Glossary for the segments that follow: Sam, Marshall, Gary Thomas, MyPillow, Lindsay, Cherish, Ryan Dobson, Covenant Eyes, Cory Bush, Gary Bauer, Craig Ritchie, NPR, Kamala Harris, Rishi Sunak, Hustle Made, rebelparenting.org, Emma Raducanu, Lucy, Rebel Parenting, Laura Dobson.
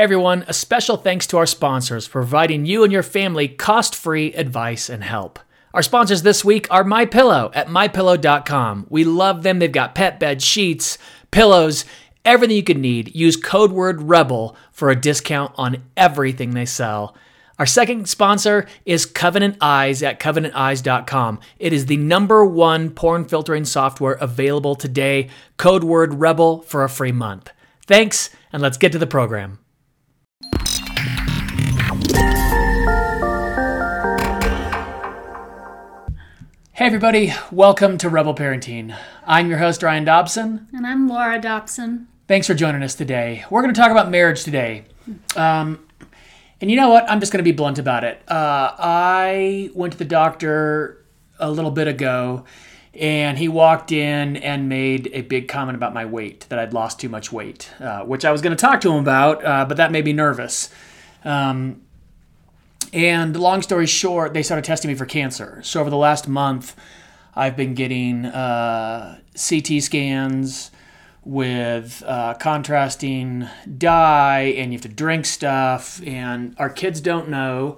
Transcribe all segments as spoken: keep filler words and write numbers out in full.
Hey everyone, a special thanks to our sponsors for providing you and your family cost-free advice and help. Our sponsors this week are MyPillow at my pillow dot com. We love them. They've got pet beds, sheets, pillows, everything you could need. Use code word REBEL for a discount on everything they sell. Our second sponsor is Covenant Eyes at covenant eyes dot com. It is the number one porn filtering software available today. Code word REBEL for a free month. Thanks, and let's get to the program. Hey everybody, welcome to Rebel Parenting. I'm your host, Ryan Dobson. And I'm Laura Dobson. Thanks for joining us today. We're going to talk about marriage today. Um, and you know what? I'm just going to be blunt about it. Uh, I went to the doctor a little bit ago, and he walked in and made a big comment about my weight, that I'd lost too much weight, uh, which I was going to talk to him about, uh, but that made me nervous. Um And long story short, they started testing me for cancer. So over the last month, I've been getting uh, C T scans with uh, contrasting dye, and you have to drink stuff, and our kids don't know.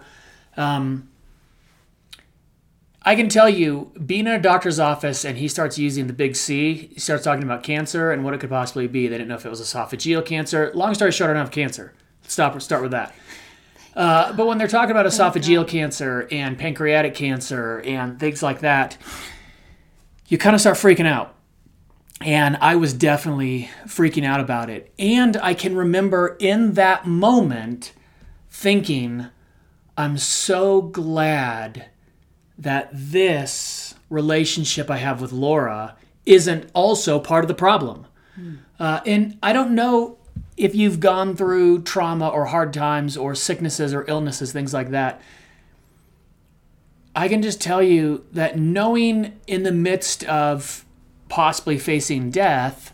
Um, I can tell you, being in a doctor's office and he starts using the big C, he starts talking about cancer and what it could possibly be. They didn't know if it was esophageal cancer. Long story short, I don't have cancer. Let's stop, start with that. Uh, but when they're talking about esophageal cancer and pancreatic cancer and things like that, you kind of start freaking out. And I was definitely freaking out about it. And I can remember in that moment thinking, I'm so glad that this relationship I have with Laura isn't also part of the problem. Mm. Uh, and I don't know if you've gone through trauma or hard times or sicknesses or illnesses, things like that. I can just tell you that knowing in the midst of possibly facing death,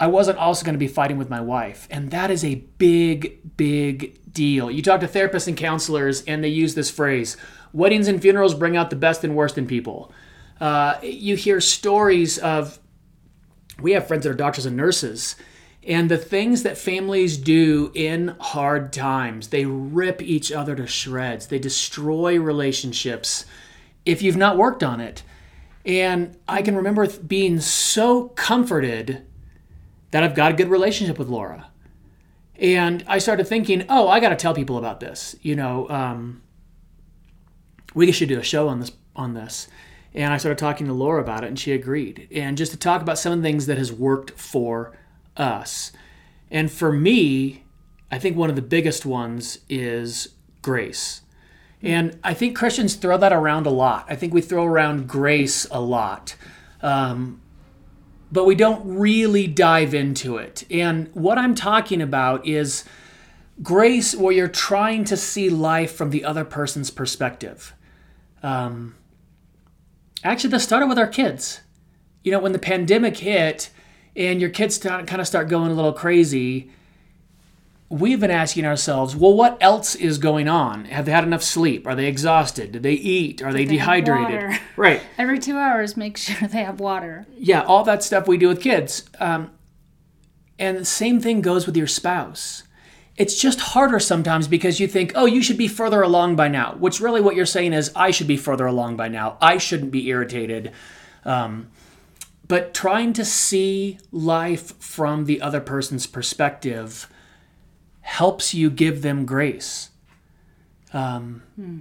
I wasn't also going to be fighting with my wife. And that is a big, big deal. You talk to therapists and counselors, and they use this phrase, weddings and funerals bring out the best and worst in people. Uh, you hear stories of, we have friends that are doctors and nurses, and the things that families do in hard times, they rip each other to shreds. They destroy relationships if you've not worked on it. And I can remember being so comforted that I've got a good relationship with Laura. And I started thinking, oh, I got to tell people about this. You know, um, we should do a show on this, on this. And I started talking to Laura about it, and she agreed. And just to talk about some of the things that has worked for us. And for me, I think one of the biggest ones is grace. And I think Christians throw that around a lot. I think we throw around grace a lot. Um, but we don't really dive into it. And what I'm talking about is grace where you're trying to see life from the other person's perspective. Um, actually, this started with our kids. You know, when the pandemic hit, and your kids kind of start going a little crazy, we've been asking ourselves, well, what else is going on? Have they had enough sleep? Are they exhausted? Did they eat? Are they, they dehydrated? Right. Every two hours, make sure they have water. Yeah, all that stuff we do with kids. Um, and the same thing goes with your spouse. It's just harder sometimes because you think, oh, you should be further along by now. Which really what you're saying is, I should be further along by now. I shouldn't be irritated. Um But trying to see life from the other person's perspective helps you give them grace. Um, hmm.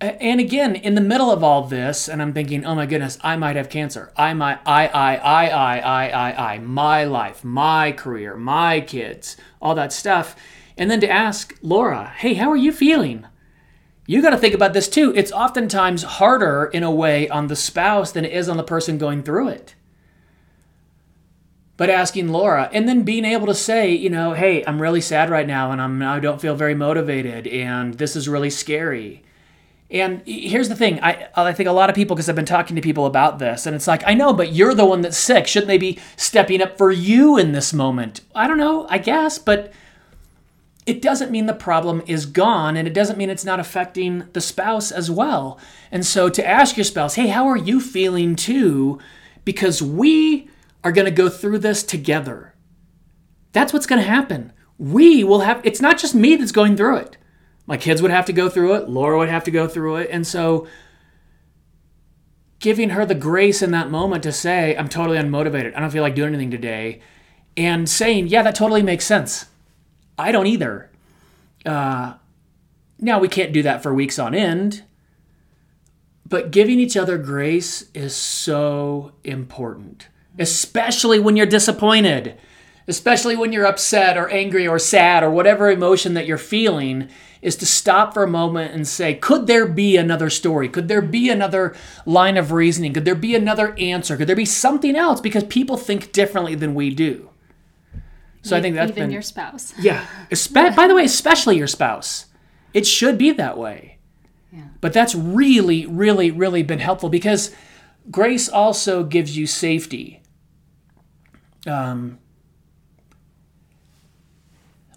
And again, in the middle of all this, and I'm thinking, oh my goodness, I might have cancer. I might, I, I, I, I, I, I, I, my life, my career, my kids, all that stuff. And then to ask Laura, hey, how are you feeling? You got to think about this too. It's oftentimes harder in a way on the spouse than it is on the person going through it. But asking Laura, and then being able to say, you know, hey, I'm really sad right now, and I'm I don't feel very motivated, and this is really scary. And here's the thing, I I think a lot of people, because I've been talking to people about this, and it's like, I know, but you're the one that's sick. Shouldn't they be stepping up for you in this moment? I don't know, I guess, but it doesn't mean the problem is gone, and it doesn't mean it's not affecting the spouse as well. And so to ask your spouse, hey, how are you feeling too? Because we are going to go through this together. That's what's going to happen. we will have, it's not just me that's going through it. My kids would have to go through it. Laura would have to go through it. And so giving her the grace in that moment to say, I'm totally unmotivated. I don't feel like doing anything today. And saying, yeah, that totally makes sense. I don't either. Uh, now we can't do that for weeks on end. But giving each other grace is so important, especially when you're disappointed, especially when you're upset or angry or sad or whatever emotion that you're feeling, is to stop for a moment and say, could there be another story? Could there be another line of reasoning? Could there be another answer? Could there be something else? Because people think differently than we do. So I think that's even been, your spouse. Yeah. Espe- by the way, especially your spouse. It should be that way. Yeah. But that's really, really, really been helpful, because grace also gives you safety. Um,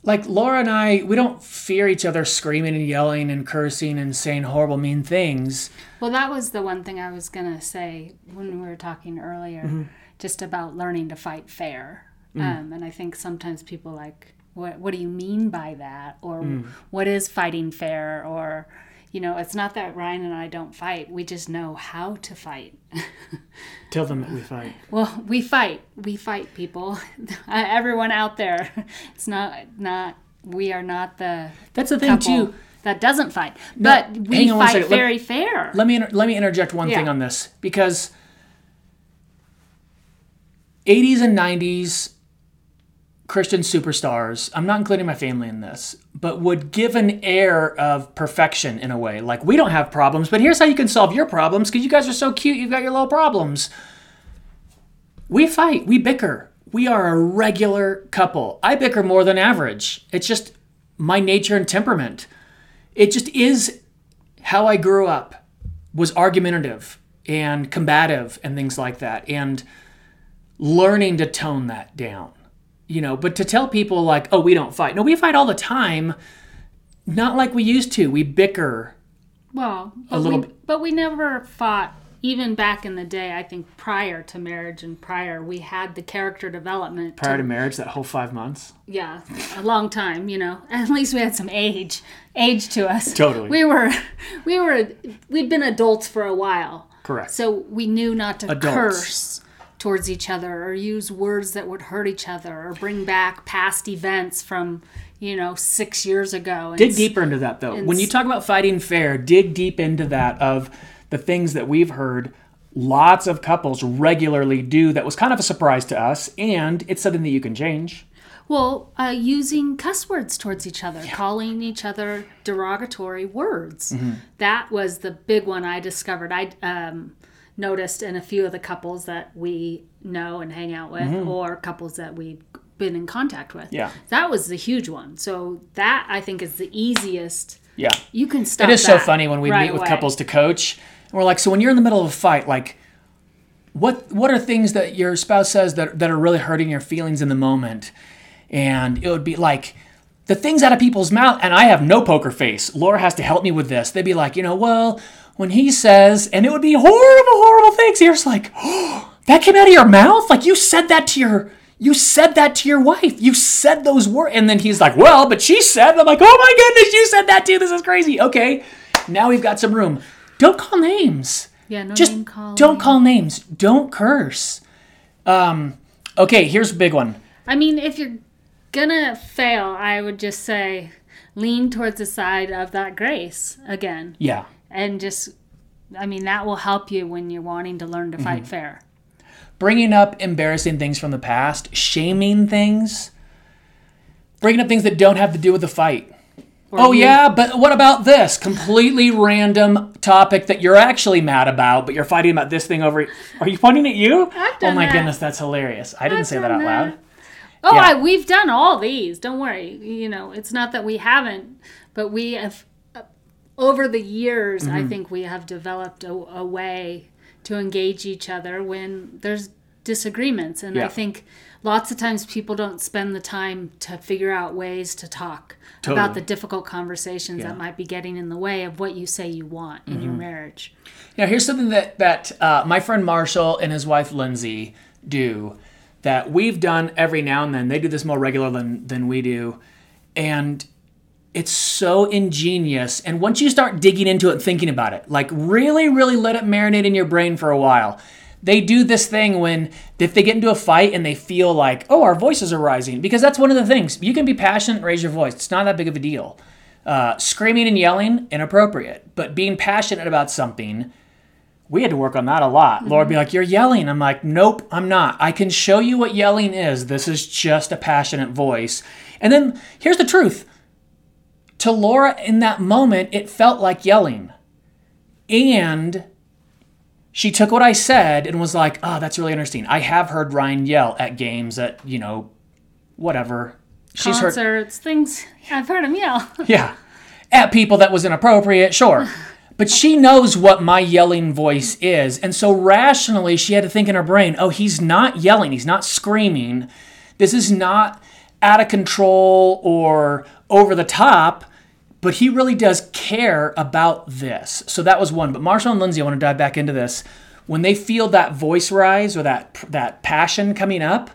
like Laura and I, we don't fear each other screaming and yelling and cursing and saying horrible, mean things. Well, that was the one thing I was going to say when we were talking earlier, mm-hmm. just about learning to fight fair. Um, and I think sometimes people like, what, what do you mean by that? Or mm. what is fighting fair? Or, you know, it's not that Ryan and I don't fight. We just know how to fight. Tell them that we fight. Well, we fight. We fight, people. Everyone out there. It's not, not, we are not the That's the thing, too. That doesn't fight. No, but we fight very let, fair. Let me, let me interject one yeah. thing on this. Because eighties and nineties Christian superstars, I'm not including my family in this, but would give an air of perfection in a way. Like, we don't have problems, but here's how you can solve your problems, because you guys are so cute, you've got your little problems. We fight, we bicker. We are a regular couple. I bicker more than average. It's just my nature and temperament. It just is how I grew up, was argumentative and combative and things like that, and learning to tone that down. You know, but to tell people like, oh, we don't fight. No, we fight all the time. Not like we used to. We bicker. Well, a little we, but we never fought. Even back in the day, I think prior to marriage and prior, we had the character development. Prior to, to marriage, that whole five months? Yeah, a long time, you know. At least we had some age, age to us. Totally. We were, we were, we'd been adults for a while. Correct. So we knew not to adults. curse. towards each other, or use words that would hurt each other, or bring back past events from, you know, six years ago. And dig deeper into that, though. When you talk about fighting fair, dig deep into that of the things that we've heard lots of couples regularly do that was kind of a surprise to us, and it's something that you can change. Well, uh, using cuss words towards each other, yeah. calling each other derogatory words. Mm-hmm. That was the big one I discovered. I, um... noticed in a few of the couples that we know and hang out with, mm-hmm. or couples that we've been in contact with. Yeah. That was the huge one. So that, I think, is the easiest. Yeah. You can stop that. It is that so funny when we right meet with away. couples to coach. And we're like, so when you're in the middle of a fight, like, what what are things that your spouse says that that are really hurting your feelings in the moment? And it would be like, the things out of people's mouth, and I have no poker face. Laura has to help me with this. They'd be like, you know, well, when he says, and it would be horrible, horrible things. You're just like, oh, that came out of your mouth? Like, you said that to your, you said that to your wife. You said those words. And then he's like, well, but she said. And I'm like, oh my goodness, you said that too. This is crazy. Okay, now we've got some room. Don't call names. Yeah, no just name calling. Don't call names. Don't curse. Um, okay, here's a big one. I mean, if you're gonna fail, I would just say, lean towards the side of that grace again. Yeah. And just, I mean, that will help you when you're wanting to learn to fight mm-hmm. fair. Bringing up embarrassing things from the past, shaming things, bringing up things that don't have to do with the fight. Or oh, you. yeah, but what about this? Completely random topic that you're actually mad about, but you're fighting about this thing over. Are you pointing at you? I've done oh, my that. goodness, that's hilarious. I didn't I've say that out that. loud. Oh, yeah. I, we've done all these. Don't worry. You know, it's not that we haven't, but we have. Over the years, mm-hmm. I think we have developed a, a way to engage each other when there's disagreements. And yeah. I think lots of times people don't spend the time to figure out ways to talk totally. about the difficult conversations yeah. that might be getting in the way of what you say you want mm-hmm. in your marriage. Now, here's something that, that uh, my friend Marshall and his wife Lindsay do that we've done every now and then. They do this more regular than, than we do. And it's so ingenious. And once you start digging into it and thinking about it, like really, really let it marinate in your brain for a while. They do this thing when if they get into a fight and they feel like, oh, our voices are rising. Because that's one of the things. You can be passionate and raise your voice. It's not that big of a deal. Uh, screaming and yelling, inappropriate. But being passionate about something, we had to work on that a lot. Mm-hmm. Laura would be like, you're yelling. I'm like, nope, I'm not. I can show you what yelling is. This is just a passionate voice. And then here's the truth. To Laura, in that moment, it felt like yelling. And she took what I said and was like, oh, that's really interesting. I have heard Ryan yell at games, at, you know, whatever. She's Concerts, heard, things. I've heard him yell. Yeah. At people that was inappropriate, sure. But she knows what my yelling voice is. And so rationally, she had to think in her brain, oh, he's not yelling. He's not screaming. This is not out of control or over the top. But he really does care about this. So that was one. But Marshall and Lindsay, I want to dive back into this. When they feel that voice rise or that that passion coming up,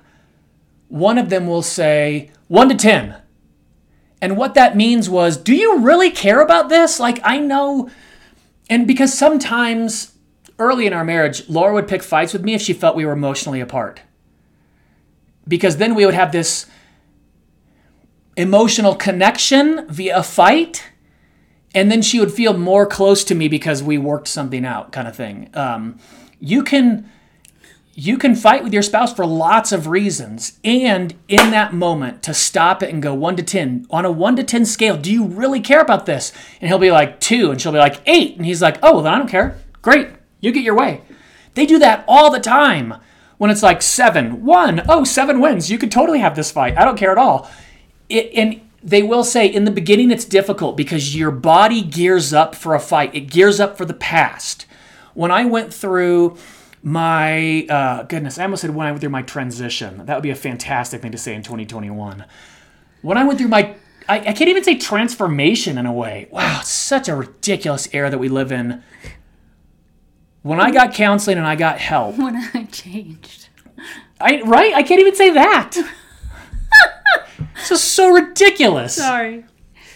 one of them will say one to ten. And what that means was, do you really care about this? Like, I know. And because sometimes early in our marriage, Laura would pick fights with me if she felt we were emotionally apart. Because then we would have this emotional connection via a fight, and then she would feel more close to me because we worked something out, kind of thing. Um, you can you can fight with your spouse for lots of reasons, and in that moment, to stop it and go one to ten on a one to ten scale, do you really care about this? And he'll be like two, and she'll be like eight, and he's like, oh, well, then I don't care. Great, you get your way. They do that all the time when it's like seven, one, oh, seven wins. You could totally have this fight. I don't care at all. It, and they will say in the beginning it's difficult because your body gears up for a fight. It gears up for the past. When I went through my, uh, goodness, I almost said when I went through my transition. That would be a fantastic thing to say in twenty twenty-one. When I went through my, I, I can't even say transformation in a way. Wow, it's such a ridiculous era that we live in. When I got counseling and I got help. When I changed. I right? I can't even say that. This is so ridiculous. Sorry.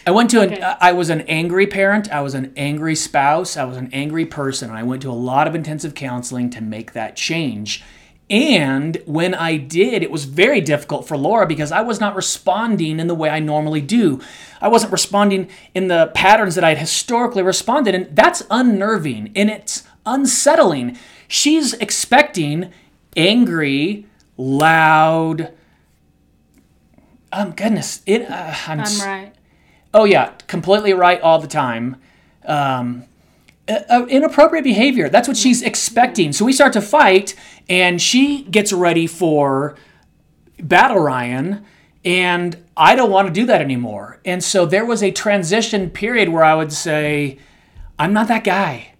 I went to an, okay. I was an angry parent. I was an angry spouse. I was an angry person. I went to a lot of intensive counseling to make that change. And when I did, it was very difficult for Laura because I was not responding in the way I normally do. I wasn't responding in the patterns that I had historically responded. And that's unnerving. And it's unsettling. She's expecting angry, loud, Um, goodness, it. Uh, I'm, I'm right. Oh yeah, completely right all the time. Um, uh, inappropriate behavior. That's what she's expecting. So we start to fight, and she gets ready for Battle Ryan, and I don't want to do that anymore. And so there was a transition period where I would say, "I'm not that guy.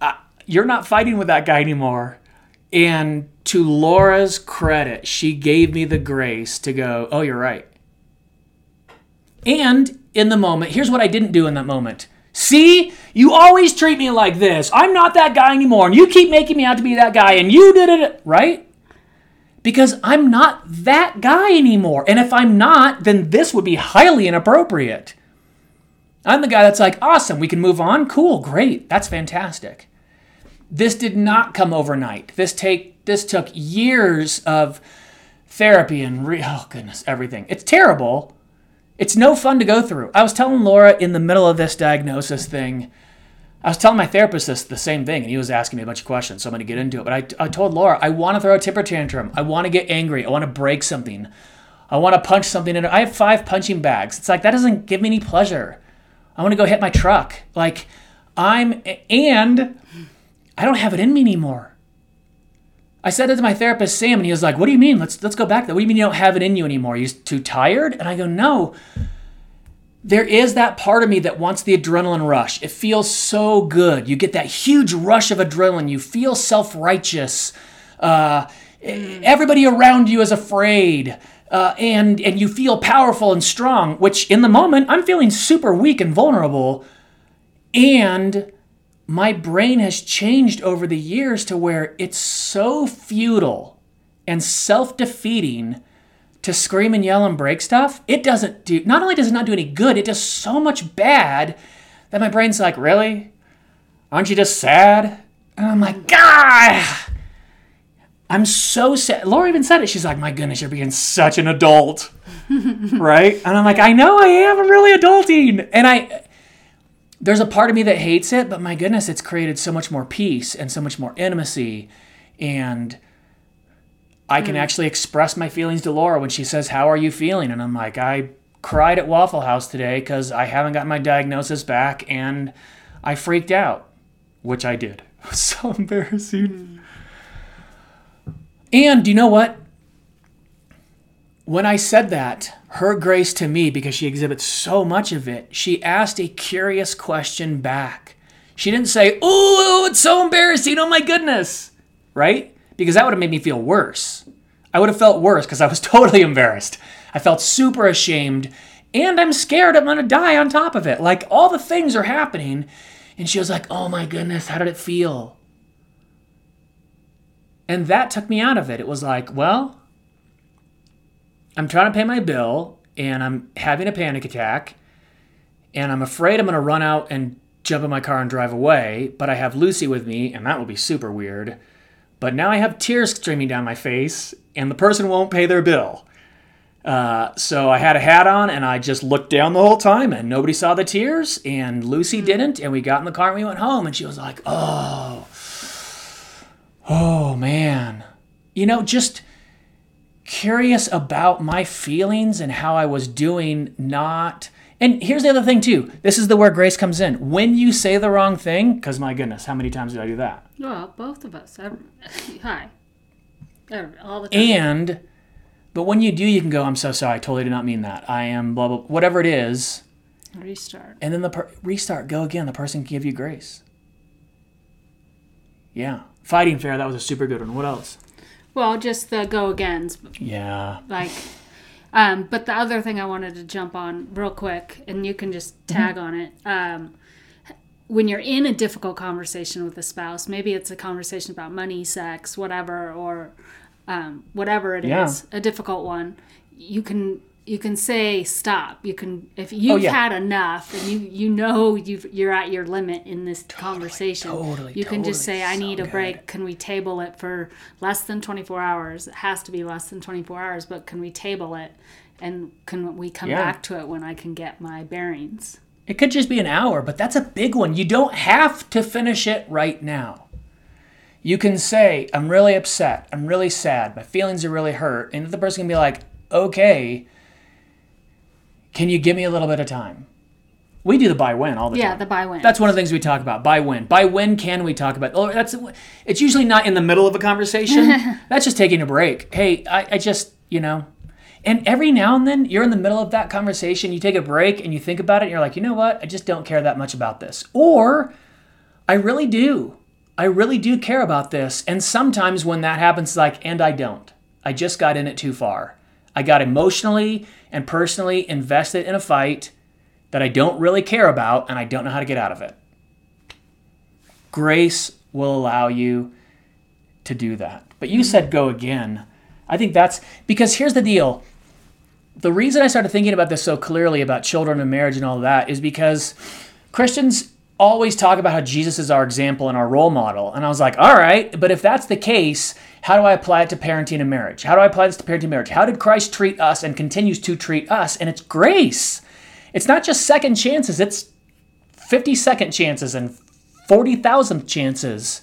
Uh, you're not fighting with that guy anymore." And to Laura's credit, she gave me the grace to go, oh, you're right. And in the moment, here's what I didn't do in that moment. See, you always treat me like this. I'm not that guy anymore. And you keep making me out to be that guy. And you did it, right? Because I'm not that guy anymore. And if I'm not, then this would be highly inappropriate. I'm the guy that's like, awesome, we can move on. Cool, great. That's fantastic. This did not come overnight. This take this took years of therapy and, re- oh goodness, everything. It's terrible. It's no fun to go through. I was telling Laura in the middle of this diagnosis thing, I was telling my therapist this, the same thing, and he was asking me a bunch of questions, so I'm going to get into it. But I, I told Laura, I want to throw a temper tantrum. I want to get angry. I want to break something. I want to punch something in it. I have five punching bags. It's like, that doesn't give me any pleasure. I want to go hit my truck. Like, I'm, and... I don't have it in me anymore. I said it to my therapist, Sam, and he was like, what do you mean? Let's let's go back to that. What do you mean you don't have it in you anymore? Are you too tired? And I go, no. There is that part of me that wants the adrenaline rush. It feels so good. You get that huge rush of adrenaline. You feel self-righteous. Uh, everybody around you is afraid. Uh, and, and you feel powerful and strong, which in the moment, I'm feeling super weak and vulnerable. And... my brain has changed over the years to where it's so futile and self-defeating to scream and yell and break stuff, it doesn't do, not only does it not do any good, it does so much bad that my brain's like, really? Aren't you just sad? And I'm like, God, I'm so sad. Laura even said it. She's like, my goodness, you're being such an adult, right? And I'm like, I know I am. I'm really adulting. And I, there's a part of me that hates it, but my goodness, it's created so much more peace and so much more intimacy, and I can actually express my feelings to Laura when she says, how are you feeling? And I'm like, I cried at Waffle House today because I haven't gotten my diagnosis back and I freaked out, which I did. It was so embarrassing. Mm. And you know what? When I said that, her grace to me, because she exhibits so much of it, she asked a curious question back. She didn't say, oh, it's so embarrassing. Oh, my goodness. Right? Because that would have made me feel worse. I would have felt worse because I was totally embarrassed. I felt super ashamed, and I'm scared I'm going to die on top of it. Like, all the things are happening, and she was like, oh my goodness, how did it feel? And that took me out of it. It was like, well, I'm trying to pay my bill, and I'm having a panic attack, and I'm afraid I'm going to run out and jump in my car and drive away, but I have Lucy with me, and that would be super weird. But now I have tears streaming down my face, and the person won't pay their bill. Uh, so I had a hat on, and I just looked down the whole time, and nobody saw the tears, and Lucy didn't, and we got in the car, and we went home, and she was like, oh, oh, man. You know, just curious about my feelings and how I was doing, not... And here's the other thing, too. This is the where grace comes in. When you say the wrong thing, because, my goodness, how many times did I do that? Well, both of us. I'm, hi. I'm, all the time. And, but when you do, you can go, I'm so sorry. I totally did not mean that. I am blah, blah, whatever it is. Restart. And then the per- restart, go again. The person can give you grace. Yeah. Fighting fair, that was a super good one. What else? Well, just the go agains. Yeah. Like, um, but the other thing I wanted to jump on real quick, and you can just tag mm-hmm. on it, um, when you're in a difficult conversation with a spouse, maybe it's a conversation about money, sex, whatever, or um, whatever it yeah. is, a difficult one, you can you can say stop. You can if you've oh, yeah. had enough and you you know you've, you're at your limit in this totally, conversation, totally, you can totally just say, I need so a break. Good. Can we table it for less than twenty-four hours? It has to be less than twenty-four hours, but can we table it? And can we come yeah. back to it when I can get my bearings? It could just be an hour, but that's a big one. You don't have to finish it right now. You can say, I'm really upset. I'm really sad. My feelings are really hurt. And the person can be like, okay, can you give me a little bit of time? We do the by when all the yeah, time. Yeah, the by when. That's one of the things we talk about, by when. By when can we talk about oh, that's it's usually not in the middle of a conversation. That's just taking a break. Hey, I, I just, you know. And every now and then, you're in the middle of that conversation, you take a break, and you think about it, and you're like, you know what? I just don't care that much about this. Or, I really do. I really do care about this. And sometimes when that happens, it's like, and I don't. I just got in it too far. I got emotionally and personally invested in a fight that I don't really care about, and I don't know how to get out of it. Grace will allow you to do that. But you said go again. I think that's, because here's the deal. The reason I started thinking about this so clearly about children and marriage and all that is because Christians always talk about how Jesus is our example and our role model. And I was like, all right, but if that's the case, how do I apply it to parenting and marriage? How do I apply this to parenting and marriage? How did Christ treat us and continues to treat us? And it's grace. It's not just second chances. It's fifty-second chances and forty thousand chances.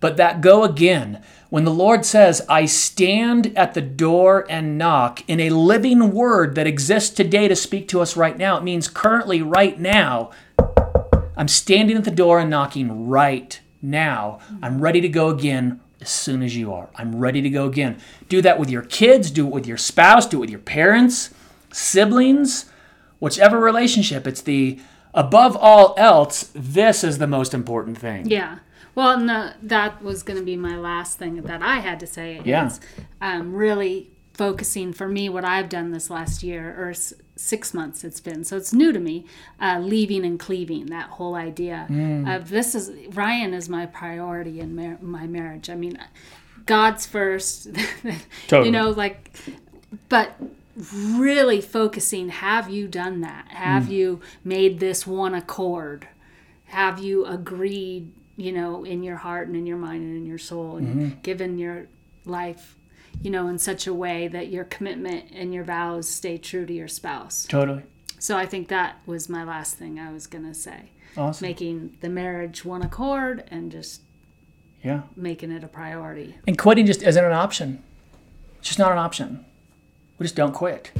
But that go again. When the Lord says, I stand at the door and knock, in a living word that exists today to speak to us right now, it means currently, right now, I'm standing at the door and knocking right now. I'm ready to go again as soon as you are. I'm ready to go again. Do that with your kids. Do it with your spouse. Do it with your parents, siblings, whichever relationship. It's the above all else, this is the most important thing. Yeah. Well, no, that was going to be my last thing that I had to say. Yeah. Is, um, really focusing for me what I've done this last year, or s- six months it's been, so it's new to me, uh, leaving and cleaving, that whole idea mm. of this is, Ryan is my priority in mar- my marriage. I mean, God's first, totally. You know, like, but really focusing, have you done that? Have mm. you made this one accord? Have you agreed, you know, in your heart and in your mind and in your soul, and mm-hmm. given your life, you know, in such a way that your commitment and your vows stay true to your spouse? Totally. So I think that was my last thing I was going to say. Awesome. Making the marriage one accord and just yeah, making it a priority. And quitting just isn't an option. It's just not an option. We just don't quit.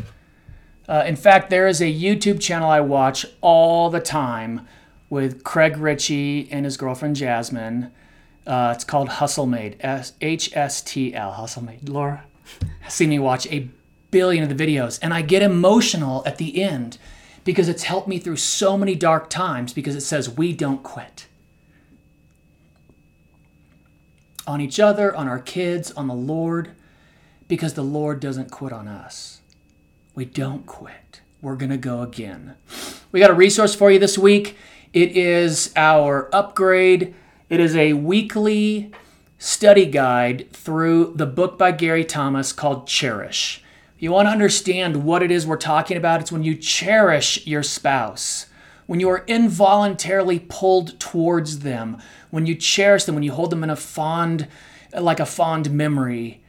Uh, in fact, there is a YouTube channel I watch all the time with Craig Ritchie and his girlfriend Jasmine. Uh, it's called Hustle Made, H S T L, Hustle Made. Laura has seen me watch a billion of the videos, and I get emotional at the end because it's helped me through so many dark times, because it says we don't quit. On each other, on our kids, on the Lord, because the Lord doesn't quit on us. We don't quit. We're going to go again. We got a resource for you this week. It is our upgrade. It is a weekly study guide through the book by Gary Thomas called Cherish. If you want to understand what it is we're talking about, it's when you cherish your spouse, when you are involuntarily pulled towards them, when you cherish them, when you hold them in a fond, like a fond memory.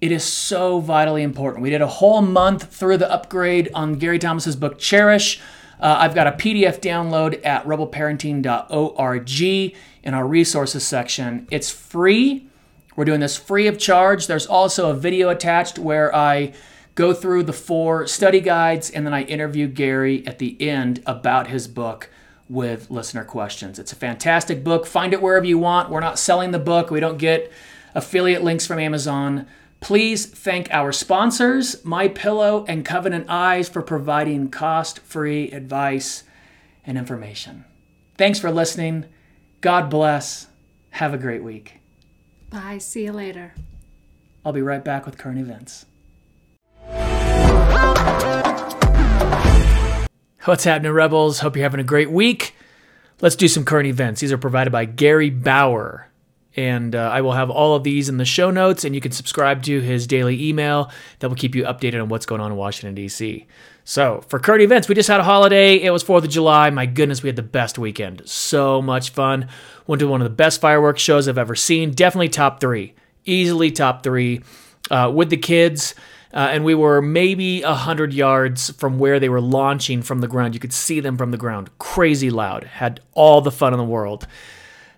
It is so vitally important. We did a whole month through the upgrade on Gary Thomas's book, Cherish. Uh, I've got a P D F download at rebel parenting dot org in our resources section. It's free. We're doing this free of charge. There's also a video attached where I go through the four study guides, and then I interview Gary at the end about his book with listener questions. It's a fantastic book. Find it wherever you want. We're not selling the book. We don't get affiliate links from Amazon. Please thank our sponsors, MyPillow and Covenant Eyes, for providing cost-free advice and information. Thanks for listening. God bless. Have a great week. Bye. See you later. I'll be right back with current events. What's happening, Rebels? Hope you're having a great week. Let's do some current events. These are provided by Gary Bauer. And uh, I will have all of these in the show notes, and you can subscribe to his daily email that will keep you updated on what's going on in Washington, D C. So for current events, we just had a holiday. It was fourth of July. My goodness, we had the best weekend. So much fun. Went to one of the best fireworks shows I've ever seen. Definitely top three. Easily top three uh, with the kids. Uh, and we were maybe one hundred yards from where they were launching from the ground. You could see them from the ground. Crazy loud. Had all the fun in the world.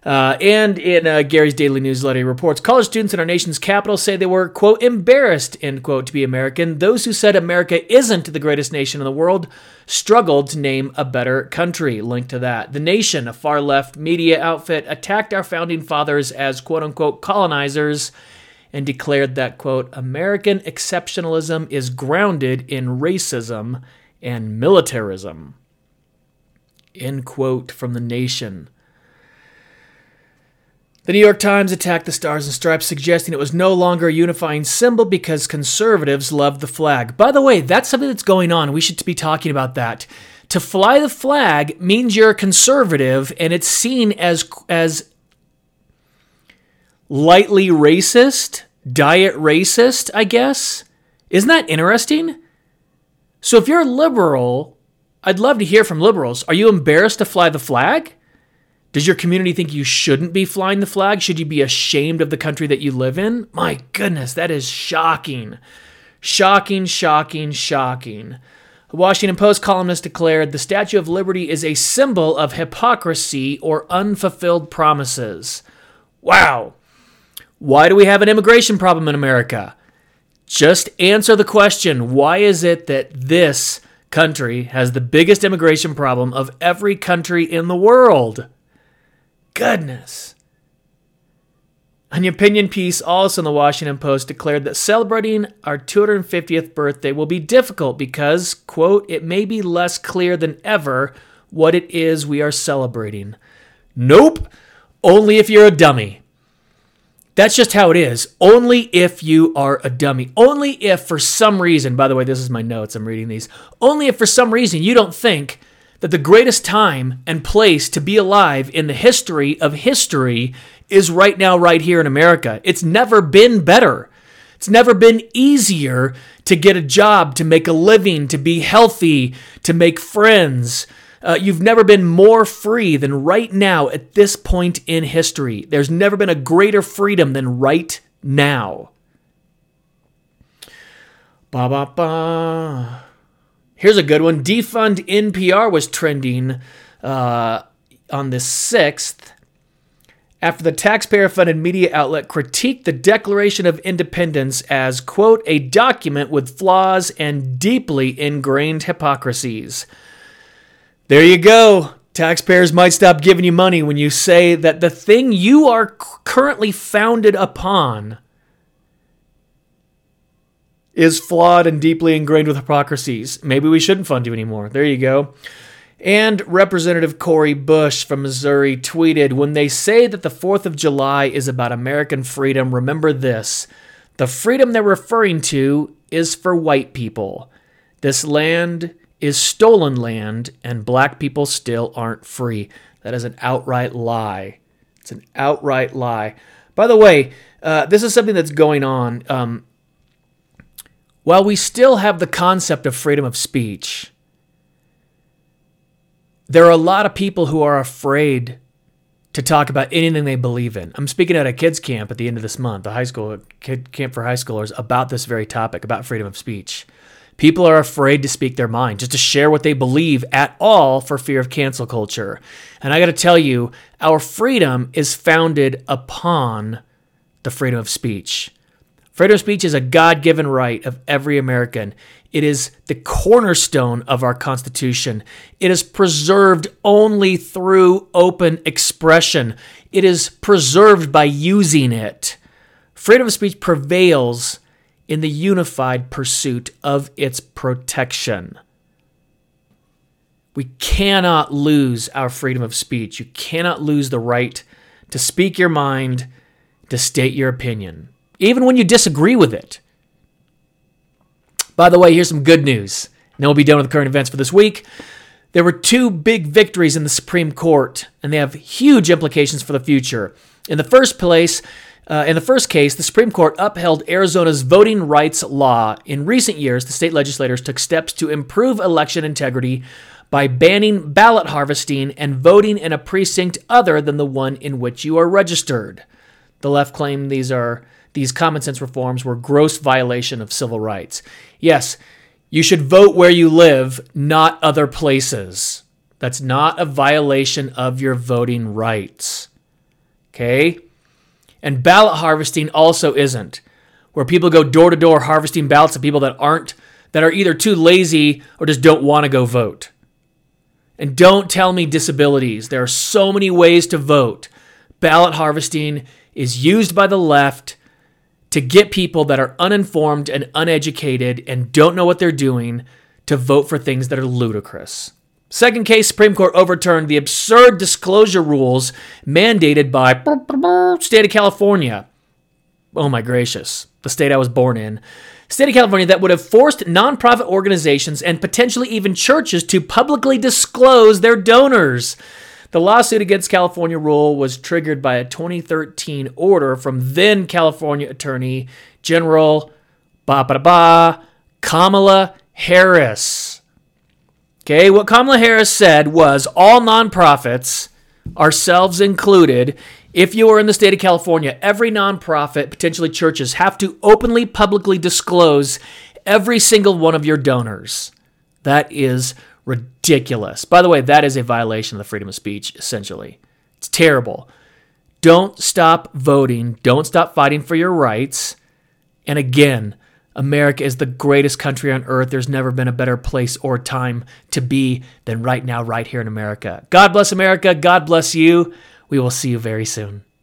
Uh, and in uh, Gary's daily newsletter, he reports, college students in our nation's capital say they were, quote, embarrassed, end quote, to be American. Those who said America isn't the greatest nation in the world struggled to name a better country. Link to that. The Nation, a far-left media outfit, attacked our founding fathers as, quote, unquote, colonizers and declared that, quote, American exceptionalism is grounded in racism and militarism, end quote, from The Nation. The New York Times attacked the Stars and Stripes, suggesting it was no longer a unifying symbol because conservatives love the flag. By the way, that's something that's going on. We should be talking about that. To fly the flag means you're a conservative, and it's seen as as lightly racist, diet racist, I guess. Isn't that interesting? So if you're a liberal, I'd love to hear from liberals. Are you embarrassed to fly the flag? Does your community think you shouldn't be flying the flag? Should you be ashamed of the country that you live in? My goodness, that is shocking. Shocking, shocking, shocking. The Washington Post columnist declared, the Statue of Liberty is a symbol of hypocrisy or unfulfilled promises. Wow. Why do we have an immigration problem in America? Just answer the question, why is it that this country has the biggest immigration problem of every country in the world? Goodness. An opinion piece also in the Washington Post declared that celebrating our two hundred fiftieth birthday will be difficult because, quote, it may be less clear than ever what it is we are celebrating. Nope. Only if you're a dummy. That's just how it is. Only if you are a dummy. Only if for some reason, by the way, this is my notes, I'm reading these. Only if for some reason you don't think that the greatest time and place to be alive in the history of history is right now, right here in America. It's never been better. It's never been easier to get a job, to make a living, to be healthy, to make friends. Uh, you've never been more free than right now at this point in history. There's never been a greater freedom than right now. Ba ba ba. Here's a good one. Defund N P R was trending uh, on the sixth after the taxpayer-funded media outlet critiqued the Declaration of Independence as, quote, a document with flaws and deeply ingrained hypocrisies. There you go. Taxpayers might stop giving you money when you say that the thing you are currently founded upon is flawed and deeply ingrained with hypocrisies. Maybe we shouldn't fund you anymore. There you go. And Representative Cory Bush from Missouri tweeted, when they say that the fourth of July is about American freedom, remember this. The freedom they're referring to is for white people. This land is stolen land, and black people still aren't free. That is an outright lie. It's an outright lie. By the way, uh, this is something that's going on. Um, while we still have the concept of freedom of speech, there are a lot of people who are afraid to talk about anything they believe in. I'm speaking at a kids camp at the end of this month, a high school kid camp for high schoolers, about this very topic, about freedom of speech. People are afraid to speak their mind, just to share what they believe at all for fear of cancel culture. And I got to tell you, our freedom is founded upon the freedom of speech. Freedom of speech is a God-given right of every American. It is the cornerstone of our Constitution. It is preserved only through open expression. It is preserved by using it. Freedom of speech prevails in the unified pursuit of its protection. We cannot lose our freedom of speech. You cannot lose the right to speak your mind, to state your opinion, even when you disagree with it. By the way, here's some good news. And then we'll be done with the current events for this week. There were two big victories in the Supreme Court, and they have huge implications for the future. In the first place, Uh, in the first case, the Supreme Court upheld Arizona's voting rights law. In recent years, the state legislators took steps to improve election integrity by banning ballot harvesting and voting in a precinct other than the one in which you are registered. The left claimed these are these common sense reforms were gross violation of civil rights. Yes, you should vote where you live, not other places. That's not a violation of your voting rights. Okay? And ballot harvesting also isn't, where people go door to door harvesting ballots of people that aren't, that are either too lazy or just don't want to go vote. And don't tell me disabilities. There are so many ways to vote. Ballot harvesting is used by the left to get people that are uninformed and uneducated and don't know what they're doing to vote for things that are ludicrous. Second case, Supreme Court overturned the absurd disclosure rules mandated by state of California. Oh my gracious, the state I was born in. State of California that would have forced nonprofit organizations and potentially even churches to publicly disclose their donors. The lawsuit against California rule was triggered by a twenty thirteen order from then California Attorney General Kamala Harris. Okay, what Kamala Harris said was all nonprofits, ourselves included, if you are in the state of California, every nonprofit, potentially churches, have to openly, publicly disclose every single one of your donors. That is ridiculous. By the way, that is a violation of the freedom of speech, essentially. It's terrible. Don't stop voting. Don't stop fighting for your rights. And again, America is the greatest country on earth. There's never been a better place or time to be than right now, right here in America. God bless America. God bless you. We will see you very soon.